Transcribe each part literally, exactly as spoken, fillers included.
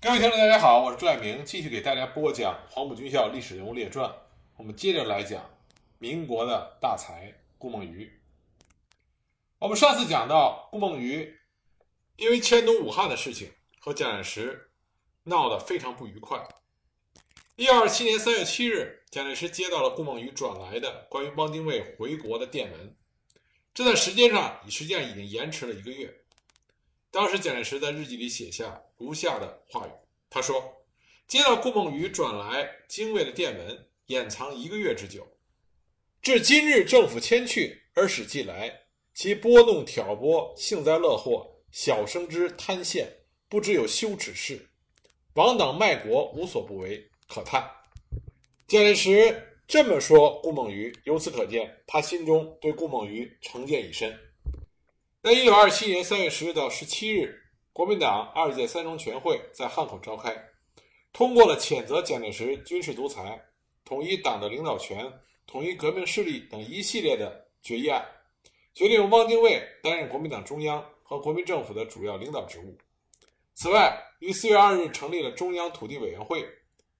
各位听众大家好，我是朱爱明，继续给大家播讲黄埔军校历史人物列传。我们接着来讲民国的大才顾孟余。我们上次讲到顾孟余因为迁都武汉的事情和蒋介石闹得非常不愉快。一九二七年三月七日，蒋介石接到了顾孟余转来的关于汪精卫回国的电文，这在时间上实际上已经延迟了一个月。当时蒋介石在日记里写下如下的话语，他说：接到顾孟余转来精卫的电文，掩藏一个月之久，至今日政府迁去而使寄来，其拨弄挑拨，幸灾乐祸，小生之贪陷，不知有羞耻事，亡党卖国，无所不为，可叹。蒋介石这么说顾孟余，由此可见他心中对顾孟余成见已深。在一九二七年三月十日到十七日，国民党二届三中全会在汉口召开，通过了谴责蒋介石军事独裁、统一党的领导权、统一革命势力等一系列的决议案，决定由汪精卫担任国民党中央和国民政府的主要领导职务。此外，于四月二日成立了中央土地委员会，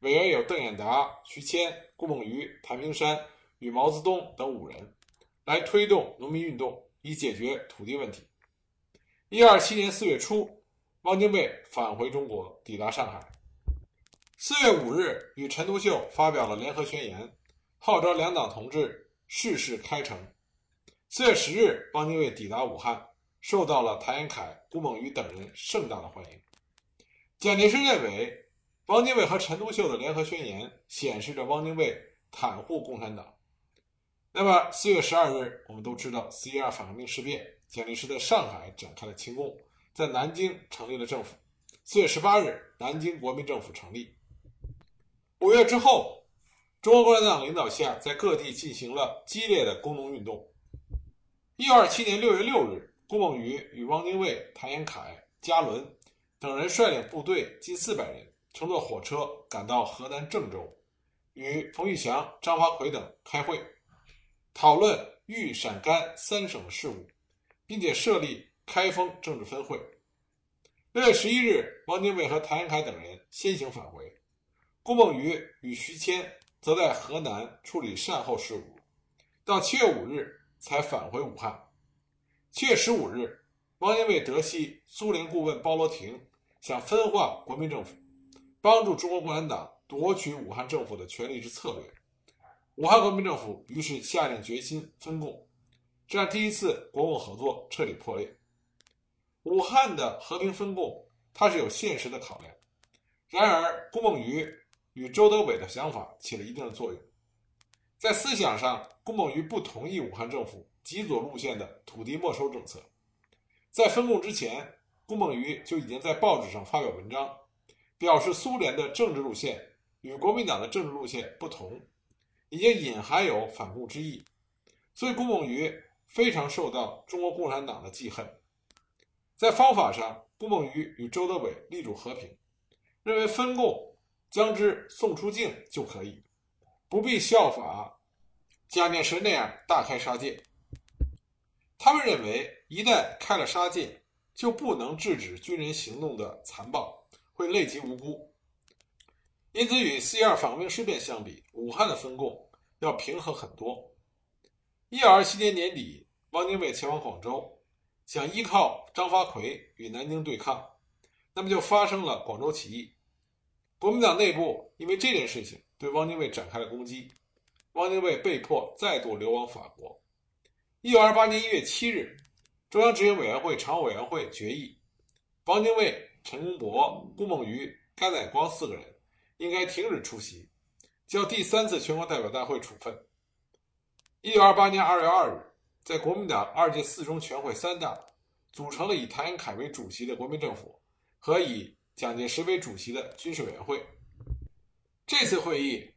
委员有邓演达、徐谦、顾孟余、谭平山与毛泽东等五人，来推动农民运动，以解决土地问题。一九二七年四月初，汪精卫返回中国，抵达上海。四月五日，与陈独秀发表了联合宣言，号召两党同志事事开诚。四月十日，汪精卫抵达武汉，受到了谭延闿、顾孟余等人盛大的欢迎。蒋介石认为，汪精卫和陈独秀的联合宣言显示着汪精卫袒护共产党。那么四月十二日，我们都知道四一二反革命事变，蒋介石在上海展开了清宫，在南京成立了政府。四月十八日，南京国民政府成立。五月之后，中国共产党领导下在各地进行了激烈的工农运动。一九二七年六月六日，顾孟余与汪精卫、谭延闿、加伦等人率领部队近四百人，乘坐火车赶到河南郑州，与冯玉祥、张发奎等开会，讨论豫陕甘三省的事务，并且设立开封政治分会。六月十一日，汪精卫和谭延闿等人先行返回，顾孟余与徐谦则在河南处理善后事务，到七月五日才返回武汉。七月十五日，汪精卫得悉苏联顾问包罗廷想分化国民政府，帮助中国共产党夺取武汉政府的权力之策略，武汉国民政府于是下定决心分共，这让第一次国共合作彻底破裂。武汉的和平分共，它是有现实的考量。然而，顾孟余与周德伟的想法起了一定的作用。在思想上，顾孟余不同意武汉政府极左路线的土地没收政策。在分共之前，顾孟余就已经在报纸上发表文章，表示苏联的政治路线与国民党的政治路线不同，已经隐含有反共之意，所以顾孟余非常受到中国共产党的记恨。在方法上，顾孟余与周德伟力主和平，认为分共将之送出境就可以，不必效法蒋介石那样大开杀戒。他们认为一旦开了杀戒，就不能制止军人行动的残暴，会累及无辜。因此与四一二反革命事变相比，武汉的分共要平衡很多。一九二七年年底，汪精卫前往广州，想依靠张发奎与南京对抗，那么就发生了广州起义。国民党内部因为这件事情对汪精卫展开了攻击，汪精卫被迫再度流亡法国。一九二八年一月七日，中央执行委员会常务委员会决议，汪精卫、陈公博、顾孟余、甘乃光四个人应该停止出席，交第三次全国代表大会处分。一九二八年二月二日，在国民党二届四中全会三大组成了以谭延闿为主席的国民政府和以蒋介石为主席的军事委员会。这次会议，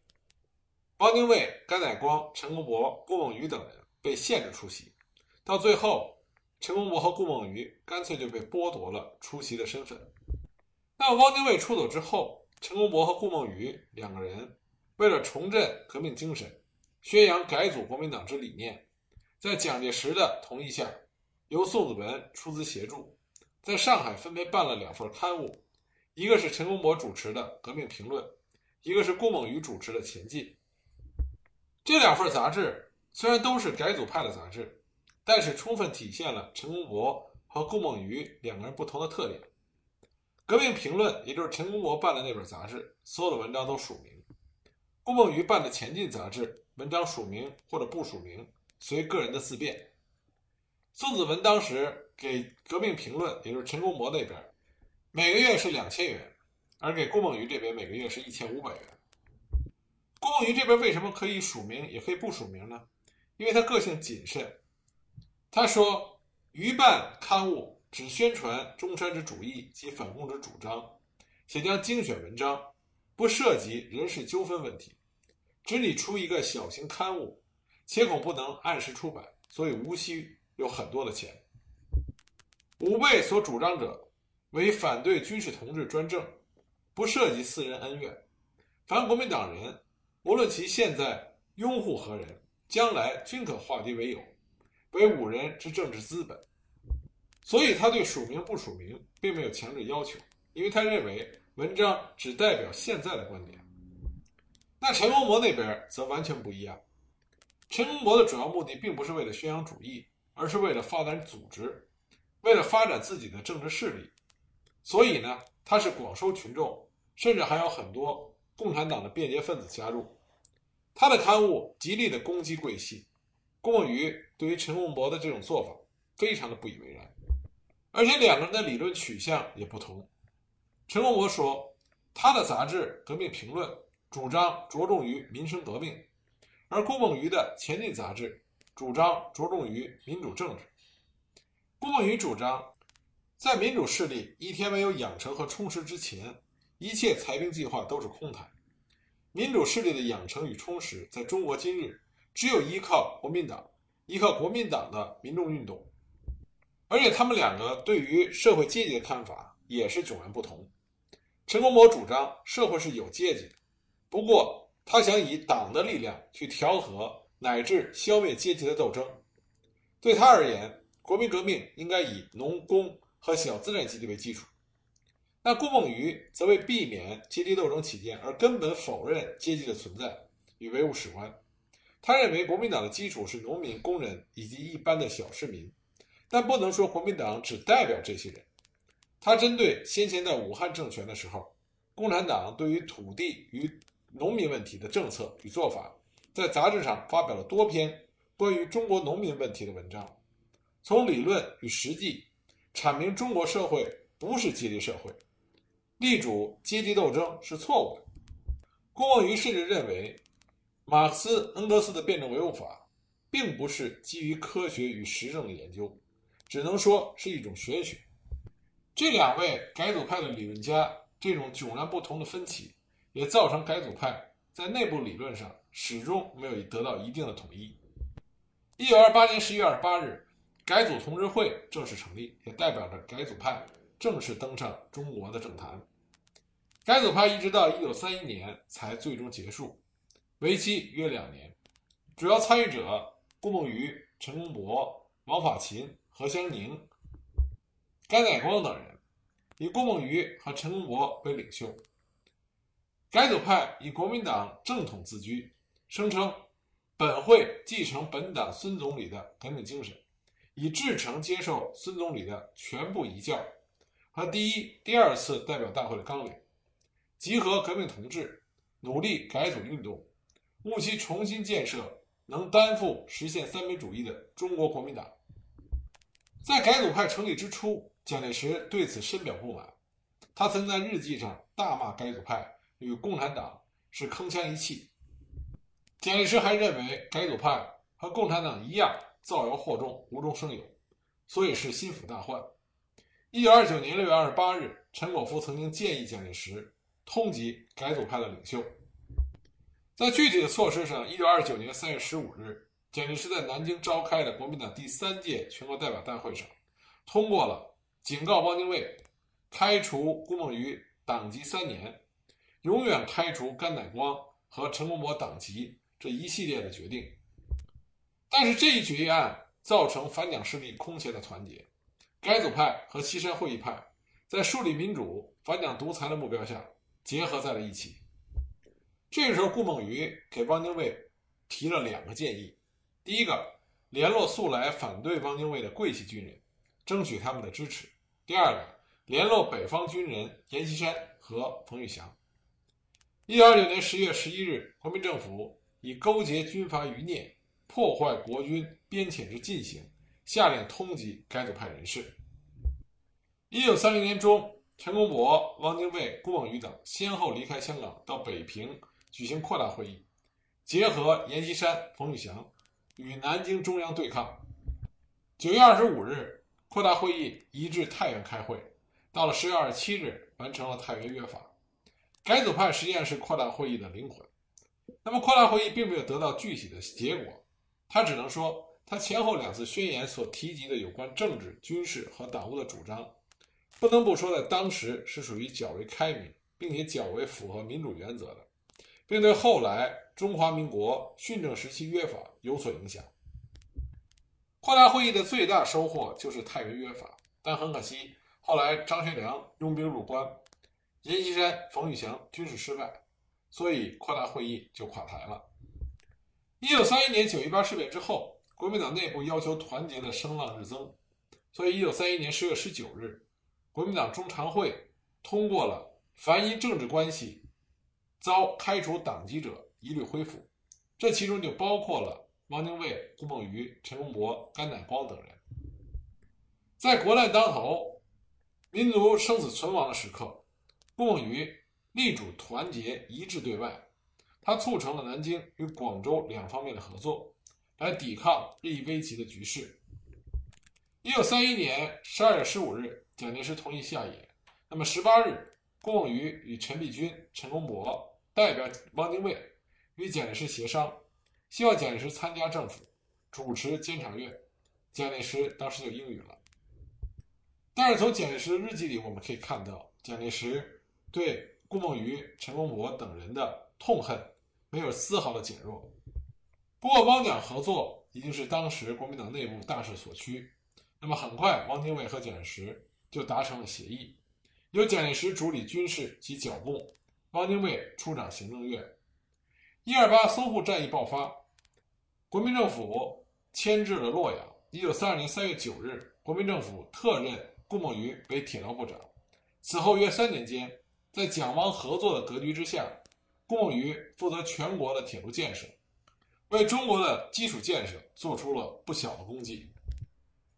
汪精卫、甘乃光、陈公博、顾孟余等人被限制出席，到最后，陈公博和顾孟余干脆就被剥夺了出席的身份。那汪精卫出走之后，陈公博和顾孟余两个人为了重振革命精神，宣扬改组国民党之理念，在蒋介石的同意下，由宋子文出资协助，在上海分别办了两份刊物，一个是陈公博主持的《革命评论》，一个是顾猛余主持的《前进》。这两份杂志虽然都是改组派的杂志，但是充分体现了陈公博和顾猛余两个人不同的特点。革命评论也就是陈公博办的那本杂志，所有的文章都署名，顾猛余办的前进杂志，文章署名或者不署名，随个人的自便。宋子文当时给革命评论也就是陈公博那边每个月是两千元，而给顾猛余这边每个月是一千五百元。顾猛余这边为什么可以署名也可以不署名呢？因为他个性谨慎。他说，余办刊物只宣传中山之主义及反共之主张，且将精选文章，不涉及人事纠纷问题，只理出一个小型刊物，且恐不能按时出版，所以无需有很多的钱。吾辈所主张者，为反对军事同志专政，不涉及私人恩怨。凡国民党人，无论其现在拥护何人，将来均可化敌为友，为吾人之政治资本。所以他对署名不署名并没有强制要求，因为他认为文章只代表现在的观点。那陈公博那边则完全不一样，陈公博的主要目的并不是为了宣扬主义，而是为了发展组织，为了发展自己的政治势力。所以呢，他是广收群众，甚至还有很多共产党的便捷分子加入。他的刊物极力的攻击桂系，顾猛余对于陈公博的这种做法非常的不以为然。而且两个人的理论取向也不同。陈公博说，他的杂志《革命评论》主张着重于民生革命，而顾猛余的《前进》杂志主张着重于民主政治。顾猛余主张，在民主势力一天没有养成和充实之前，一切裁兵计划都是空谈。民主势力的养成与充实，在中国今日只有依靠国民党，依靠国民党的民众运动。而且他们两个对于社会阶级的看法也是迥然不同。陈公博主张社会是有阶级的，不过他想以党的力量去调和乃至消灭阶级的斗争。对他而言，国民革命应该以农工和小资产阶级为基础。那顾猛余则为避免阶级斗争起见而根本否认阶级的存在与唯物史观。他认为国民党的基础是农民、工人以及一般的小市民，但不能说国民党只代表这些人。他针对先前的武汉政权的时候，共产党对于土地与农民问题的政策与做法，在杂志上发表了多篇关于中国农民问题的文章，从理论与实际阐明中国社会不是阶级社会，力主阶级斗争是错误的。顾孟余甚至认为，马克思、恩格斯的辩证唯物法并不是基于科学与实证的研究，只能说是一种玄学。这两位改组派的理论家这种迥然不同的分歧，也造成改组派在内部理论上始终没有得到一定的统一。一九二八年十一月二十八日，改组同志会正式成立，也代表着改组派正式登上中国的政坛。改组派一直到一九三一年才最终结束，为期约两年。主要参与者顾孟余、陈公博、王法勤、何香凝、甘乃光等人，以顾孟余和陈公博为领袖。改组派以国民党正统自居，声称本会继承本党孙总理的革命精神，以至诚接受孙总理的全部遗教和第一、第二次代表大会的纲领，集合革命同志，努力改组运动，务期重新建设能担负实现三民主义的中国国民党。在改组派成立之初，蒋介石对此深表不满，他曾在日记上大骂改组派与共产党是铿锵一气。蒋介石还认为改组派和共产党一样造谣惑众，无中生有，所以是心腹大患。一九二九年六月二十八日，陈果夫曾经建议蒋介石通缉改组派的领袖。在具体的措施上，一九二九年三月十五日，蒋介石在南京召开的国民党第三届全国代表大会上，通过了警告汪精卫开除顾孟余党籍三年，永远开除甘乃光和陈公博党籍这一系列的决定。但是这一决议案造成反蒋势力空前的团结，改组派和西山会议派在树立民主反蒋独裁的目标下结合在了一起。这个时候顾孟余给汪精卫提了两个建议，第一个，联络素来反对汪精卫的桂系军人，争取他们的支持；第二个，联络北方军人阎锡山和冯玉祥。一九二九年十月十一日，国民政府以勾结军阀余孽，破坏国军编遣之进行，下令通缉该组派人士。一九三零年中，陈公博、汪精卫、顾孟余等先后离开香港到北平举行扩大会议，结合阎锡山、冯玉祥与南京中央对抗。九月二十五日，扩大会议移至太原开会，到了十月二十七日完成了太原约法。改组派实际上是扩大会议的灵魂。那么扩大会议并没有得到具体的结果，他只能说他前后两次宣言所提及的有关政治、军事和党务的主张，不能不说在当时是属于较为开明，并且较为符合民主原则的，并对后来中华民国训政时期约法有所影响。扩大会议的最大收获就是太原约法，但很可惜，后来张学良拥兵入关，阎锡山、冯玉祥军事失败，所以扩大会议就垮台了。一九三一年九一八事变之后，国民党内部要求团结的声浪日增，所以一九三一年十月十九日，国民党中常会通过了凡因政治关系遭开除党籍者一律恢复，这其中就包括了汪精卫、顾孟余、陈公博、甘乃光等人。在国难当头、民族生死存亡的时刻，顾孟余力主团结一致对外，他促成了南京与广州两方面的合作，来抵抗日益危急的局势。一九三一年十二月十五日，蒋介石同意下野。那么十八日，顾孟余与陈璧君、陈公博代表汪精卫与蒋介石协商，希望蒋介石参加政府，主持监察院。蒋介石当时就应允了。但是从蒋介石的日记里我们可以看到，蒋介石对顾孟余、陈公博等人的痛恨没有丝毫的减弱。不过汪蒋合作已经是当时国民党内部大势所趋，那么很快汪精卫和蒋介石就达成了协议，由蒋介石主理军事及剿共，汪精卫出掌行政院。一二八淞沪战役爆发，国民政府迁至了洛阳。一九三二年三月九日，国民政府特任顾孟余为铁道部长。此后约三年间，在蒋汪合作的格局之下，顾孟余负责全国的铁路建设，为中国的基础建设做出了不小的功绩。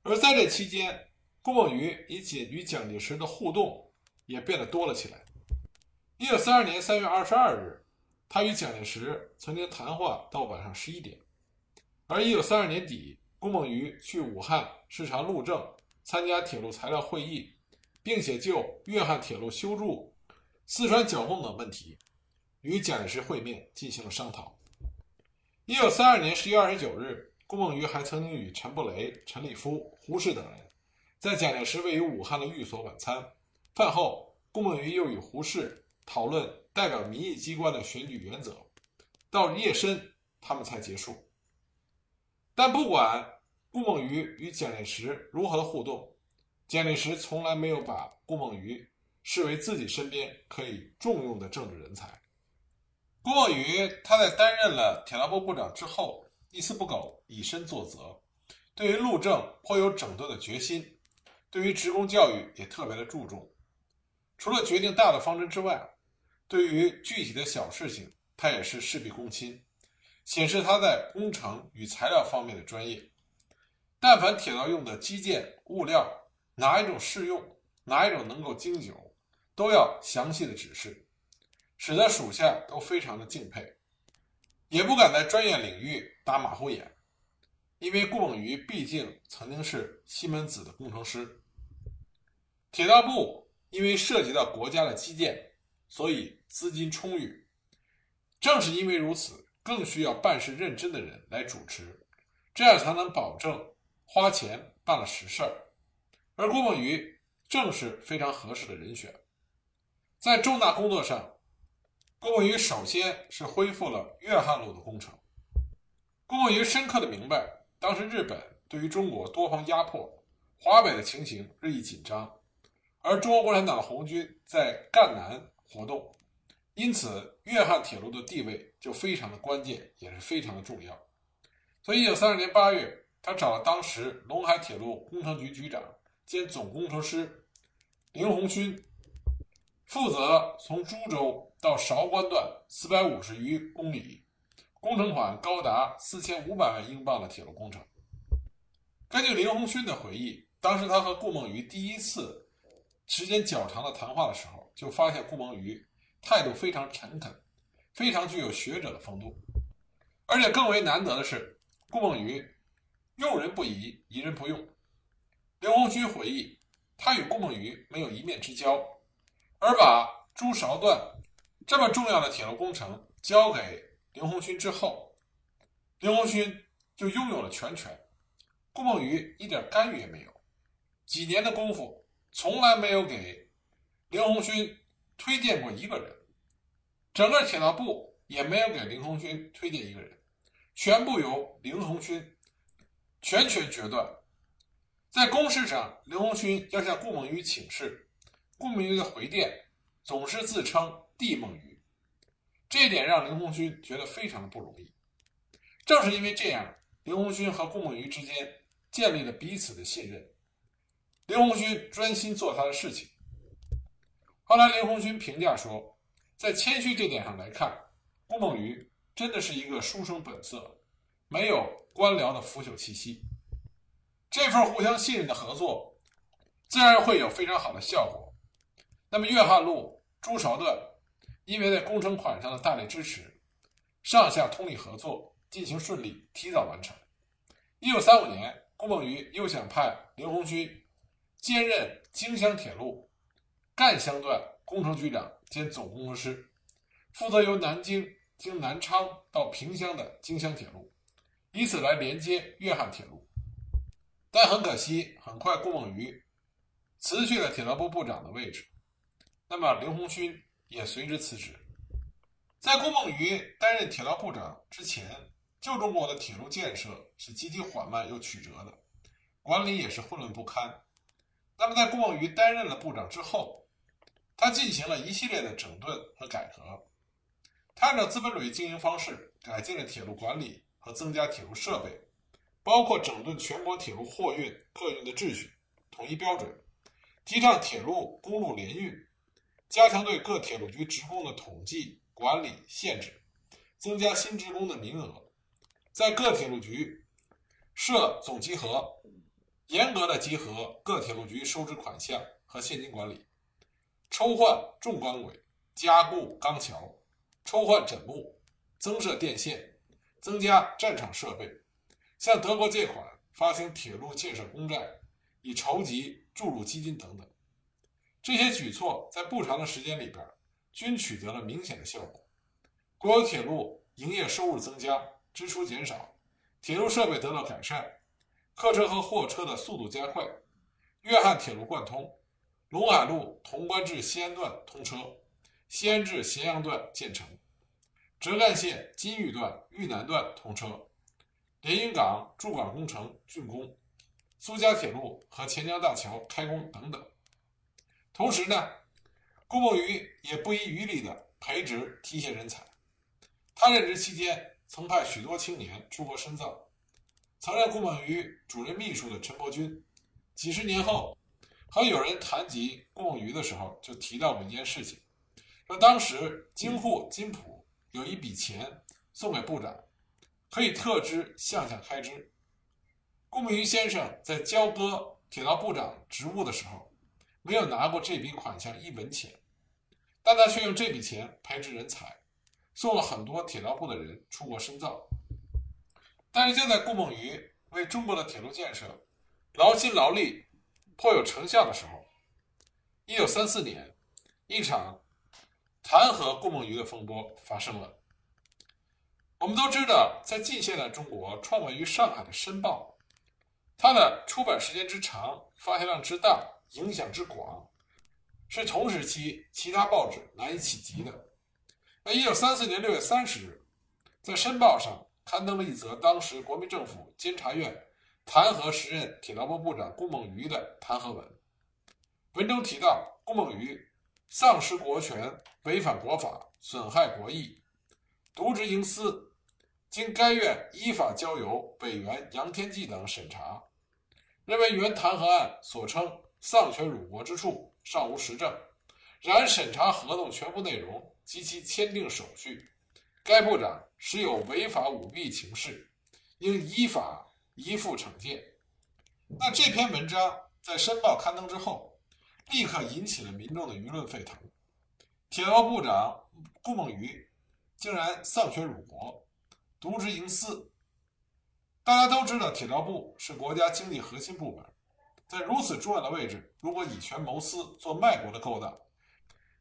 而在这期间，顾孟余以及与蒋介石的互动也变得多了起来。一九三二年三月二十二日，他与蒋介石曾经谈话到晚上十一点。而一九三二年底，顾孟余去武汉视察路政，参加铁路材料会议，并且就粤汉铁路修筑、四川剿共等问题与蒋介石会面进行了商讨。一九三二年十一月二十九日，顾孟余还曾经与陈布雷、陈立夫、胡适等人在蒋介石位于武汉的寓所晚餐。饭后，顾孟余又与胡适讨论代表民意机关的选举原则，到夜深他们才结束。但不管顾孟余与蒋介石如何的互动，蒋介石从来没有把顾孟余视为自己身边可以重用的政治人才。顾孟余他在担任了铁道部部长之后，一丝不苟，以身作则，对于路政颇有整顿的决心，对于职工教育也特别的注重。除了决定大的方针之外，对于具体的小事情他也是事必躬亲，显示他在工程与材料方面的专业。但凡铁道用的基建物料，哪一种适用，哪一种能够经久，都要详细的指示，使得属下都非常的敬佩，也不敢在专业领域打马虎眼，因为顾孟余毕竟曾经是西门子的工程师。铁道部因为涉及到国家的基建，所以资金充裕，正是因为如此，更需要办事认真的人来主持，这样才能保证花钱办了实事儿。而顾孟余正是非常合适的人选。在重大工作上，顾孟余首先是恢复了粤汉路的工程。顾孟余深刻地明白，当时日本对于中国多方压迫，华北的情形日益紧张，而中国共产党的红军在赣南活动，因此粤汉铁路的地位就非常的关键，也是非常的重要。所以一九三二年八月，他找了当时陇海铁路工程局局长兼总工程师林鸿勋，负责从株洲到韶关段四百五十余公里，工程款高达四千五百万英镑的铁路工程。根据林鸿勋的回忆，当时他和顾孟余第一次时间较长的谈话的时候，就发现顾孟余态度非常诚恳，非常具有学者的风度。而且更为难得的是，顾孟余用人不疑，疑人不用。林鸿勋回忆，他与顾孟余没有一面之交，而把株韶段这么重要的铁路工程交给林鸿勋之后，林鸿勋就拥有了全权，顾孟余一点干预也没有。几年的功夫，从来没有给林鸿勋推荐过一个人，整个铁道部也没有给林鸿勋推荐一个人，全部由林鸿勋全权决断。在公事上，林鸿勋要向顾孟余请示，顾孟余的回电总是自称弟孟余，这一点让林鸿勋觉得非常的不容易。正是因为这样，林鸿勋和顾孟余之间建立了彼此的信任，林鸿勋专心做他的事情。后来林鸿勋评价说，在谦虚这点上来看，顾孟余真的是一个书生本色，没有官僚的腐朽气息。这份互相信任的合作自然会有非常好的效果。那么粤汉路株韶段因为在工程款上的大力支持，上下通力合作进行顺利，提早完成。一九三五年，顾孟余又想派林鸿勋接任京湘铁路赣湘段工程局长兼总工程师，负责由南京经南昌到萍乡的京湘铁路，以此来连接粤汉铁路。但很可惜，很快顾孟余辞去了铁道部部长的位置，那么林鸿勋也随之辞职。在顾孟余担任铁道部长之前，旧中国的铁路建设是极其缓慢又曲折的，管理也是混乱不堪。那么在顾孟余担任了部长之后，他进行了一系列的整顿和改革，他按照资本主义经营方式改进了铁路管理和增加铁路设备，包括整顿全国铁路货运、客运的秩序，统一标准，提倡铁路、公路联运，加强对各铁路局职工的统计、管理、限制，增加新职工的名额，在各铁路局设总集合，严格的集合各铁路局收支款项和现金管理，抽换纵钢轨，加固钢桥，抽换枕木，增设电线，增加战场设备，向德国借款发行铁路建设公债，以筹集注入基金等等。这些举措在不长的时间里边均取得了明显的效果，国有铁路营业收入增加，支出减少，铁路设备得到改善，客车和货车的速度加快，粤汉铁路贯通，陇海路潼关至西安段通车，西安至咸阳段建成，浙赣线金隅段、豫南段通车，连云港驻港工程竣工，苏嘉铁路和钱江大桥开工等等。同时呢，顾孟余也不遗余力地培植提携人才。他任职期间曾派许多青年出国深造，曾任顾孟余主任秘书的陈伯钧，几十年后和有人谈及顾孟余的时候，就提到过一件事情，说当时京沪津浦有一笔钱送给部长，可以特支项项开支。顾孟余先生在交割铁道部长职务的时候，没有拿过这笔款项一文钱，但他却用这笔钱培植人才，送了很多铁道部的人出国深造。但是就在顾孟余为中国的铁路建设劳心劳力颇有成效的时候，一九三四年，一场弹劾顾孟余的风波发生了。我们都知道，在近现代中国创办于上海的《申报》，它的出版时间之长、发行量之大、影响之广，是同时期其他报纸难以企及的。那一九三四年六月三十日，在《申报》上刊登了一则当时国民政府监察院弹劾时任铁道部部长顾孟余的弹劾文，文中提到顾孟余丧失国权，违反国法，损害国益，渎职营私，经该院依法交由委员杨天骥等审查，认为原弹劾案所称丧权辱国之处尚无实证，然审查合同全部内容及其签订手续，该部长实有违法舞弊情事，应依法移付惩戒。那这篇文章在《申报》刊登之后，立刻引起了民众的舆论沸腾。铁路部长顾孟余竟然丧权辱国，渎职营私。大家都知道铁道部是国家经济核心部门，在如此重要的位置，如果以权谋私，做卖国的勾当，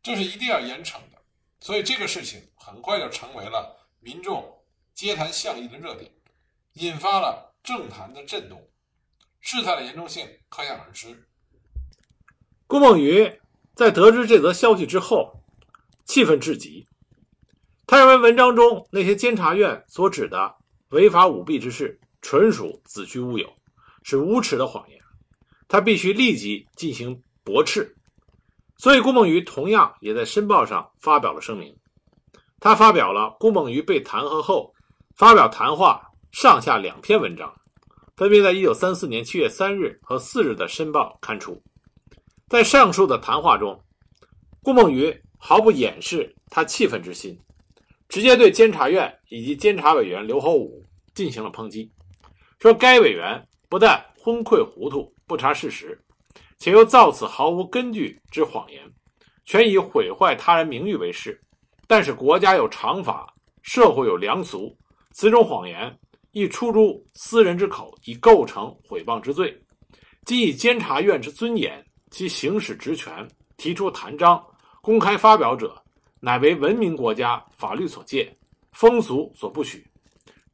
这是一定要严惩的。所以这个事情很快就成为了民众街谈巷议的热点，引发了政坛的震动，事态的严重性可想而知。顾孟余在得知这则消息之后，气愤至极。他认为文章中那些监察院所指的违法舞弊之事纯属子虚乌有，是无耻的谎言，他必须立即进行驳斥。所以顾孟余同样也在《申报》上发表了声明，他发表了顾孟余被弹劾后发表谈话上下两篇文章，分别在一九三四年七月三日和四日的《申报》刊出。在上述的谈话中，顾孟余毫不掩饰他气愤之心，直接对监察院以及监察委员刘侯武进行了抨击，说该委员不但昏聩糊涂，不查事实，且又造此毫无根据之谎言，全以毁坏他人名誉为事。但是国家有常法，社会有良俗，此种谎言亦出诸私人之口，以构成毁谤之罪。今以监察院之尊严，其行使职权，提出弹章，公开发表者，乃为文明国家法律所戒，风俗所不许，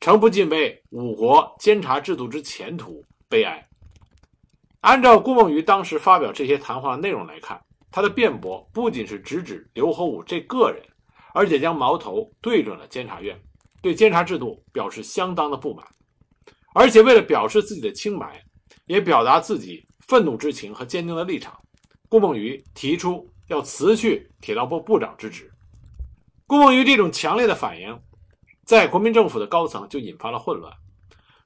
诚不禁为我国监察制度之前途悲哀。按照顾孟余当时发表这些谈话的内容来看，他的辩驳不仅是直指刘侯武这个人，而且将矛头对准了监察院，对监察制度表示相当的不满，而且为了表示自己的清白，也表达自己愤怒之情和坚定的立场，顾孟余提出要辞去铁道部部长之职。顾孟余这种强烈的反应，在国民政府的高层就引发了混乱。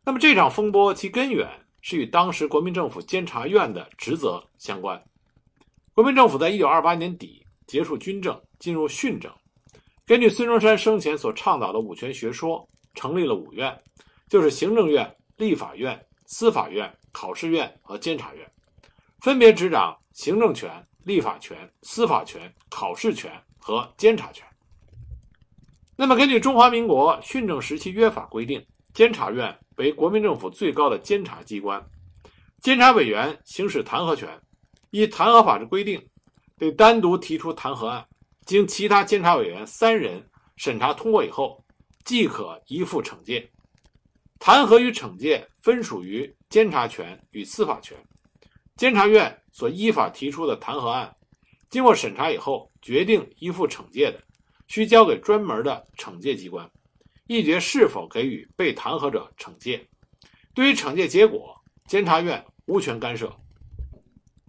那么这场风波其根源是与当时国民政府监察院的职责相关。国民政府在一九二八年底结束军政，进入训政，根据孙中山生前所倡导的五权学说，成立了五院，就是行政院、立法院、司法院、考试院和监察院，分别执掌行政权、立法权、司法权、考试权和监察权。那么根据中华民国训政时期约法规定，监察院为国民政府最高的监察机关，监察委员行使弹劾权，依弹劾法之规定，对单独提出弹劾案，经其他监察委员三人审查通过以后，即可移付惩戒。弹劾与惩戒分属于监察权与司法权，监察院所依法提出的弹劾案，经过审查以后决定依附惩戒的，需交给专门的惩戒机关议决是否给予被弹劾者惩戒，对于惩戒结果，监察院无权干涉。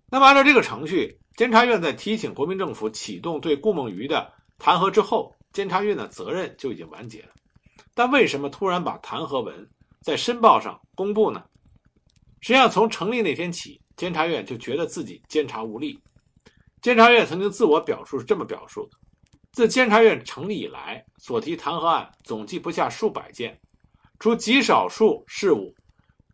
那么按照这个程序，监察院在提请国民政府启动对顾孟余的弹劾之后，监察院的责任就已经完结了。但为什么突然把弹劾文在《申报》上公布呢？实际上从成立那天起，监察院就觉得自己监察无力。监察院曾经自我表述是这么表述的：自监察院成立以来，所提弹劾案总计不下数百件，除极少数事务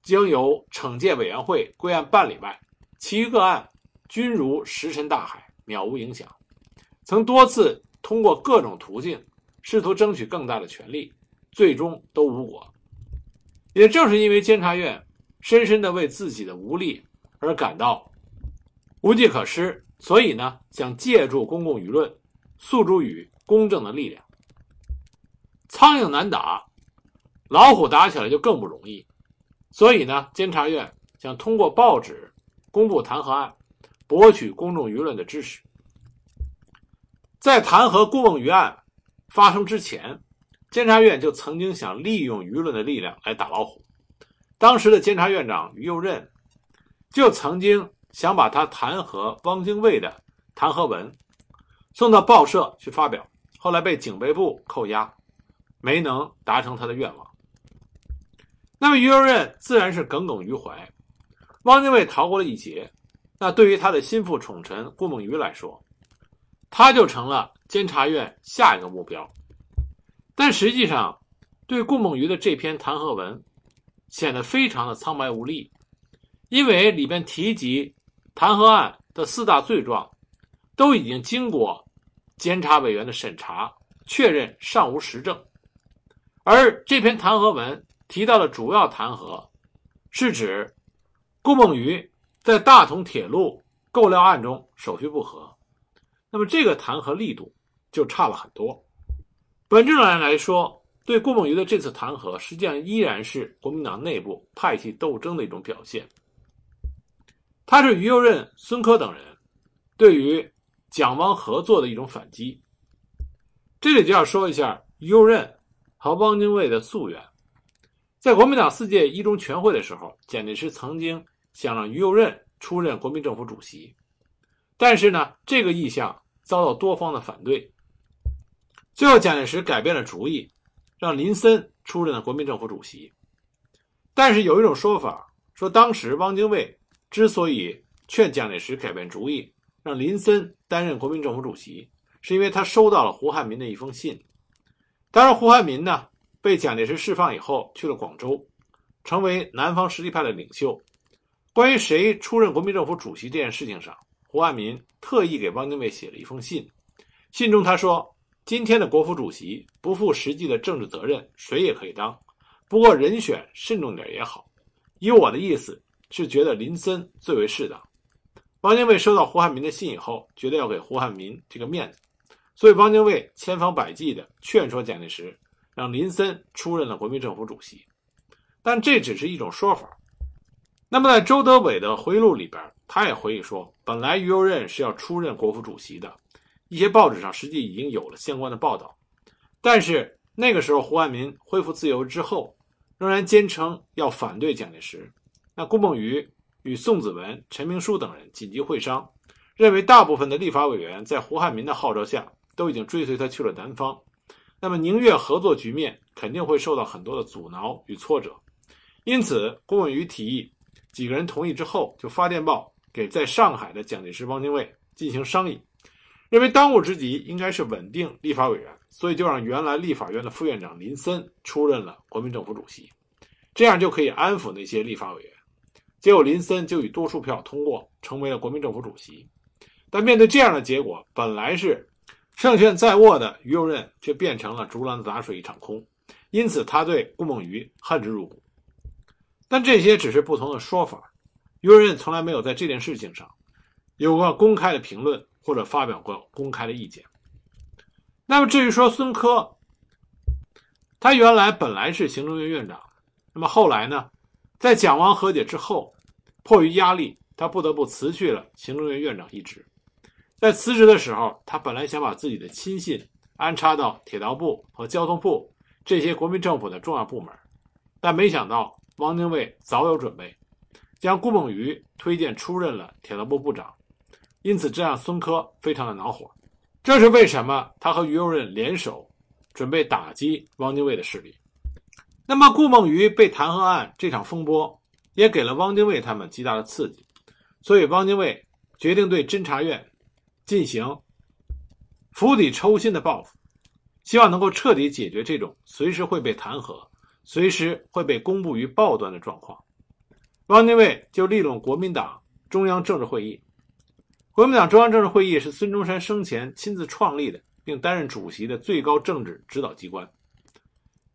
经由惩戒委员会归案办理外，其余个案均如石沉大海，渺无影响。曾多次通过各种途径试图争取更大的权利，最终都无果。也正是因为监察院深深地为自己的无力而感到无计可施，所以呢，想借助公共舆论诉诸于公正的力量。苍蝇难打，老虎打起来就更不容易，所以呢，监察院想通过报纸公布弹劾案，博取公众舆论的支持。在弹劾顾孟余案发生之前，监察院就曾经想利用舆论的力量来打老虎。当时的监察院长于右任就曾经想把他弹劾汪精卫的弹劾文送到报社去发表，后来被警备部扣押，没能达成他的愿望。那么于右任自然是耿耿于怀，汪精卫逃过了一劫，那对于他的心腹宠臣顾孟余来说，他就成了监察院下一个目标。但实际上，对顾孟余的这篇弹劾文显得非常的苍白无力，因为里边提及弹劾案的四大罪状都已经经过监察委员的审查，确认尚无实证。而这篇弹劾文提到的主要弹劾是指顾孟余在大同铁路购料案中手续不合，那么这个弹劾力度就差了很多。本质上来说，对顾孟余的这次弹劾实际上依然是国民党内部派系斗争的一种表现，它是于右任、孙科等人对于蒋汪合作的一种反击。这里就要说一下于右任和汪精卫的夙愿。在国民党四届一中全会的时候，蒋介石曾经想让于右任出任国民政府主席，但是呢，这个意向遭到多方的反对。最后蒋介石改变了主意，让林森出任了国民政府主席。但是有一种说法说，当时汪精卫之所以劝蒋介石改变主意，让林森担任国民政府主席，是因为他收到了胡汉民的一封信。当然胡汉民呢被蒋介石释放以后去了广州，成为南方实力派的领袖。关于谁出任国民政府主席这件事情上，胡汉民特意给汪精卫写了一封信，信中他说，今天的国府主席不负实际的政治责任，谁也可以当，不过人选慎重点也好，以我的意思是觉得林森最为适当。汪精卫收到胡汉民的信以后，觉得要给胡汉民这个面子，所以汪精卫千方百计的劝说蒋介石让林森出任了国民政府主席，但这只是一种说法。那么在周德伟的回忆录里边，他也回忆说，本来于右任是要出任国府主席的，一些报纸上实际已经有了相关的报道，但是那个时候胡汉民恢复自由之后，仍然坚称要反对蒋介石。那顾孟余与宋子文、陈明书等人紧急会商，认为大部分的立法委员在胡汉民的号召下都已经追随他去了南方，那么宁粤合作局面肯定会受到很多的阻挠与挫折。因此顾孟余提议，几个人同意之后就发电报给在上海的蒋介石、汪精卫进行商议，认为当务之急应该是稳定立法委员，所以就让原来立法院的副院长林森出任了国民政府主席，这样就可以安抚那些立法委员。结果林森就以多数票通过，成为了国民政府主席。但面对这样的结果，本来是胜券在握的于右任却变成了竹篮打水一场空，因此他对顾孟余恨之入骨。但这些只是不同的说法，于右任从来没有在这件事情上有过公开的评论或者发表过公开的意见。那么至于说孙科，他原来本来是行政院院长，那么后来呢，在蒋汪和解之后，迫于压力，他不得不辞去了行政院院长一职。在辞职的时候，他本来想把自己的亲信安插到铁道部和交通部这些国民政府的重要部门，但没想到汪精卫早有准备，将顾孟余推荐出任了铁道部部长，因此这让孙科非常的恼火。这是为什么他和于右任联手准备打击汪精卫的势力。那么顾孟余被弹劾案这场风波也给了汪精卫他们极大的刺激，所以汪精卫决定对侦察院进行釜底抽薪的报复，希望能够彻底解决这种随时会被弹劾、随时会被公布于报端的状况。汪精卫就利用国民党中央政治会议。国民党中央政治会议是孙中山生前亲自创立的，并担任主席的最高政治指导机关。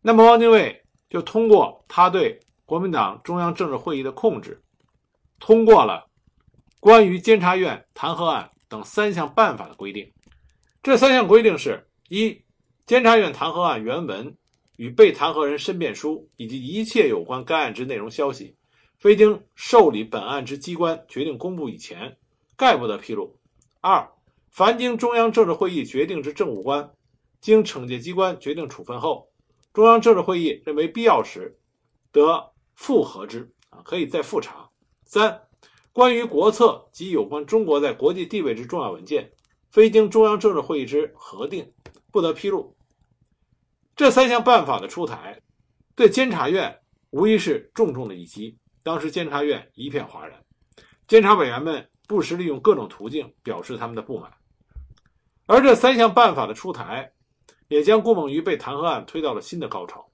那么汪精卫就通过他对国民党中央政治会议的控制，通过了关于监察院弹劾案等三项办法的规定。这三项规定是：一、监察院弹劾案原文与被弹劾人申辩书以及一切有关该案之内容消息，非经受理本案之机关决定公布以前，概不得披露。二、凡经中央政治会议决定之政务官，经惩戒机关决定处分后，中央政治会议认为必要时，得复核之，可以再复查。三、关于国策及有关中国在国际地位之重要文件，非经中央政治会议之核定，不得披露。这三项办法的出台，对监察院无疑是重重的一击。当时监察院一片哗然，监察委员们不时利用各种途径表示他们的不满。而这三项办法的出台，也将顾孟余被弹劾案推到了新的高潮。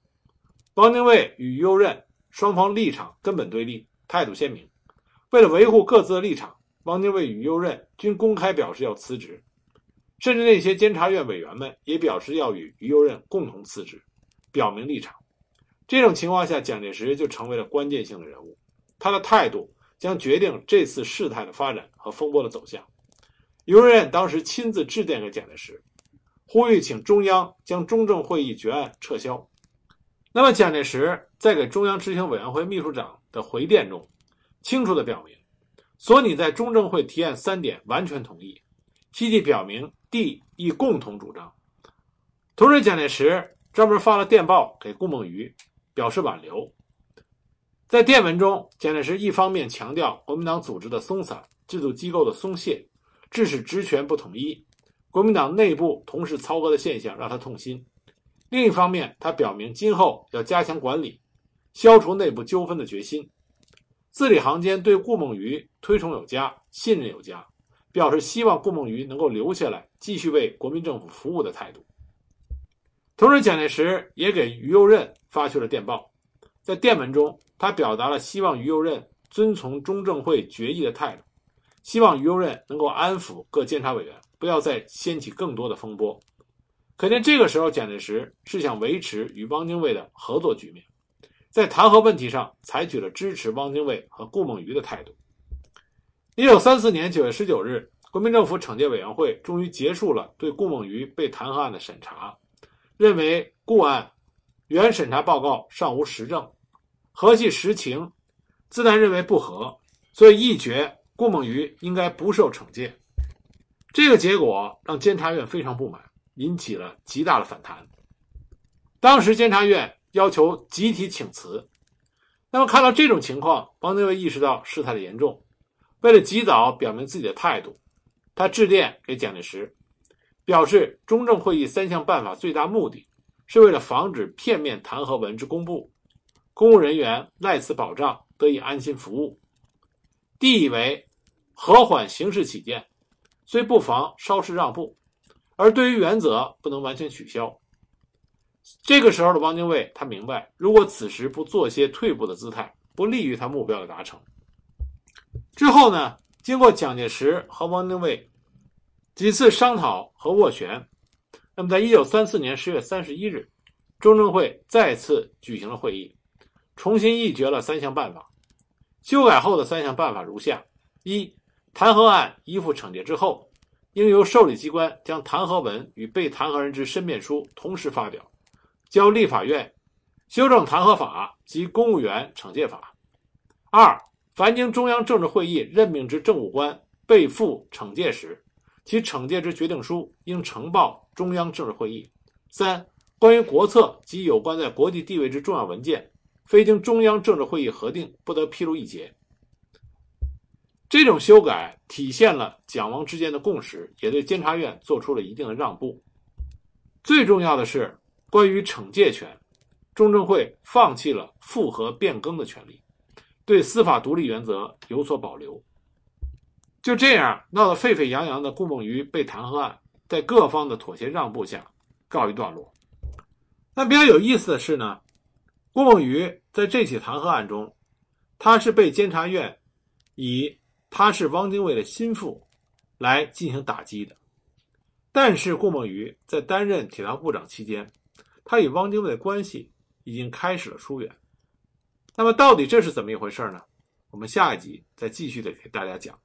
汪精卫与于右任双方立场根本对立，态度鲜明。为了维护各自的立场，汪精卫与于右任均公开表示要辞职，甚至那些监察院委员们也表示要与于右任共同辞职，表明立场。这种情况下，蒋介石就成为了关键性的人物，他的态度将决定这次事态的发展和风波的走向。于右任当时亲自致电给蒋介石，呼吁请中央将中正会议决案撤销。那么蒋介石在给中央执行委员会秘书长的回电中清楚地表明，所拟在中正会提案三点完全同意，希冀表明地亦共同主张。同时，蒋介石专门发了电报给顾孟余，表示挽留。在电文中，蒋介石一方面强调国民党组织的松散，制度机构的松懈，致使职权不统一，国民党内部同时操戈的现象让他痛心；另一方面，他表明今后要加强管理，消除内部纠纷的决心。字里行间对顾孟余推崇有加，信任有加，表示希望顾孟余能够留下来继续为国民政府服务的态度。同时，蒋介石也给于右任发去了电报，在电文中他表达了希望于右任遵从中正会决议的态度，希望于右任能够安抚各监察委员，不要再掀起更多的风波。可见这个时候蒋介石是想维持与汪精卫的合作局面，在弹劾问题上采取了支持汪精卫和顾孟余的态度。一九三四年九月十九日，国民政府惩戒委员会终于结束了对顾孟余被弹劾案的审查，认为顾案原审查报告尚无实证，核系实情，自然认为不合，所以议决顾孟余应该不受惩戒。这个结果让监察院非常不满，引起了极大的反弹。当时监察院要求集体请辞。那么看到这种情况，汪精卫意识到事态的严重，为了及早表明自己的态度，他致电给蒋介石，表示中正会议三项办法最大目的是为了防止片面弹劾文之公布，公务人员赖此保障得以安心服务。地以为和缓形势起见，虽不妨稍事让步，而对于原则不能完全取消。这个时候的汪精卫他明白，如果此时不做些退步的姿态，不利于他目标的达成。之后呢，经过蒋介石和汪精卫几次商讨和斡旋，那么在一九三四年十月三十一日，中正会再次举行了会议，重新议决了三项办法。修改后的三项办法如下：一、弹劾案依附惩戒之后，应由受理机关将弹劾文与被弹劾人之申辩书同时发表，交立法院修正弹劾法及公务员惩戒法。二、凡经中央政治会议任命之政务官被赋惩戒时，其惩戒之决定书应呈报中央政治会议。三、关于国策及有关在国际地位之重要文件，非经中央政治会议核定，不得披露一节。这种修改体现了蒋汪之间的共识，也对监察院做出了一定的让步。最重要的是，关于惩戒权，中正会放弃了复核变更的权利，对司法独立原则有所保留。就这样，闹得沸沸扬扬的顾孟余被弹劾案，在各方的妥协让步下告一段落。那比较有意思的是呢，顾孟余在这起弹劾案中，他是被监察院以他是汪精卫的心腹来进行打击的。但是顾孟余在担任铁道部长期间，他与汪精卫的关系已经开始了疏远。那么到底这是怎么一回事呢？我们下一集再继续的给大家讲。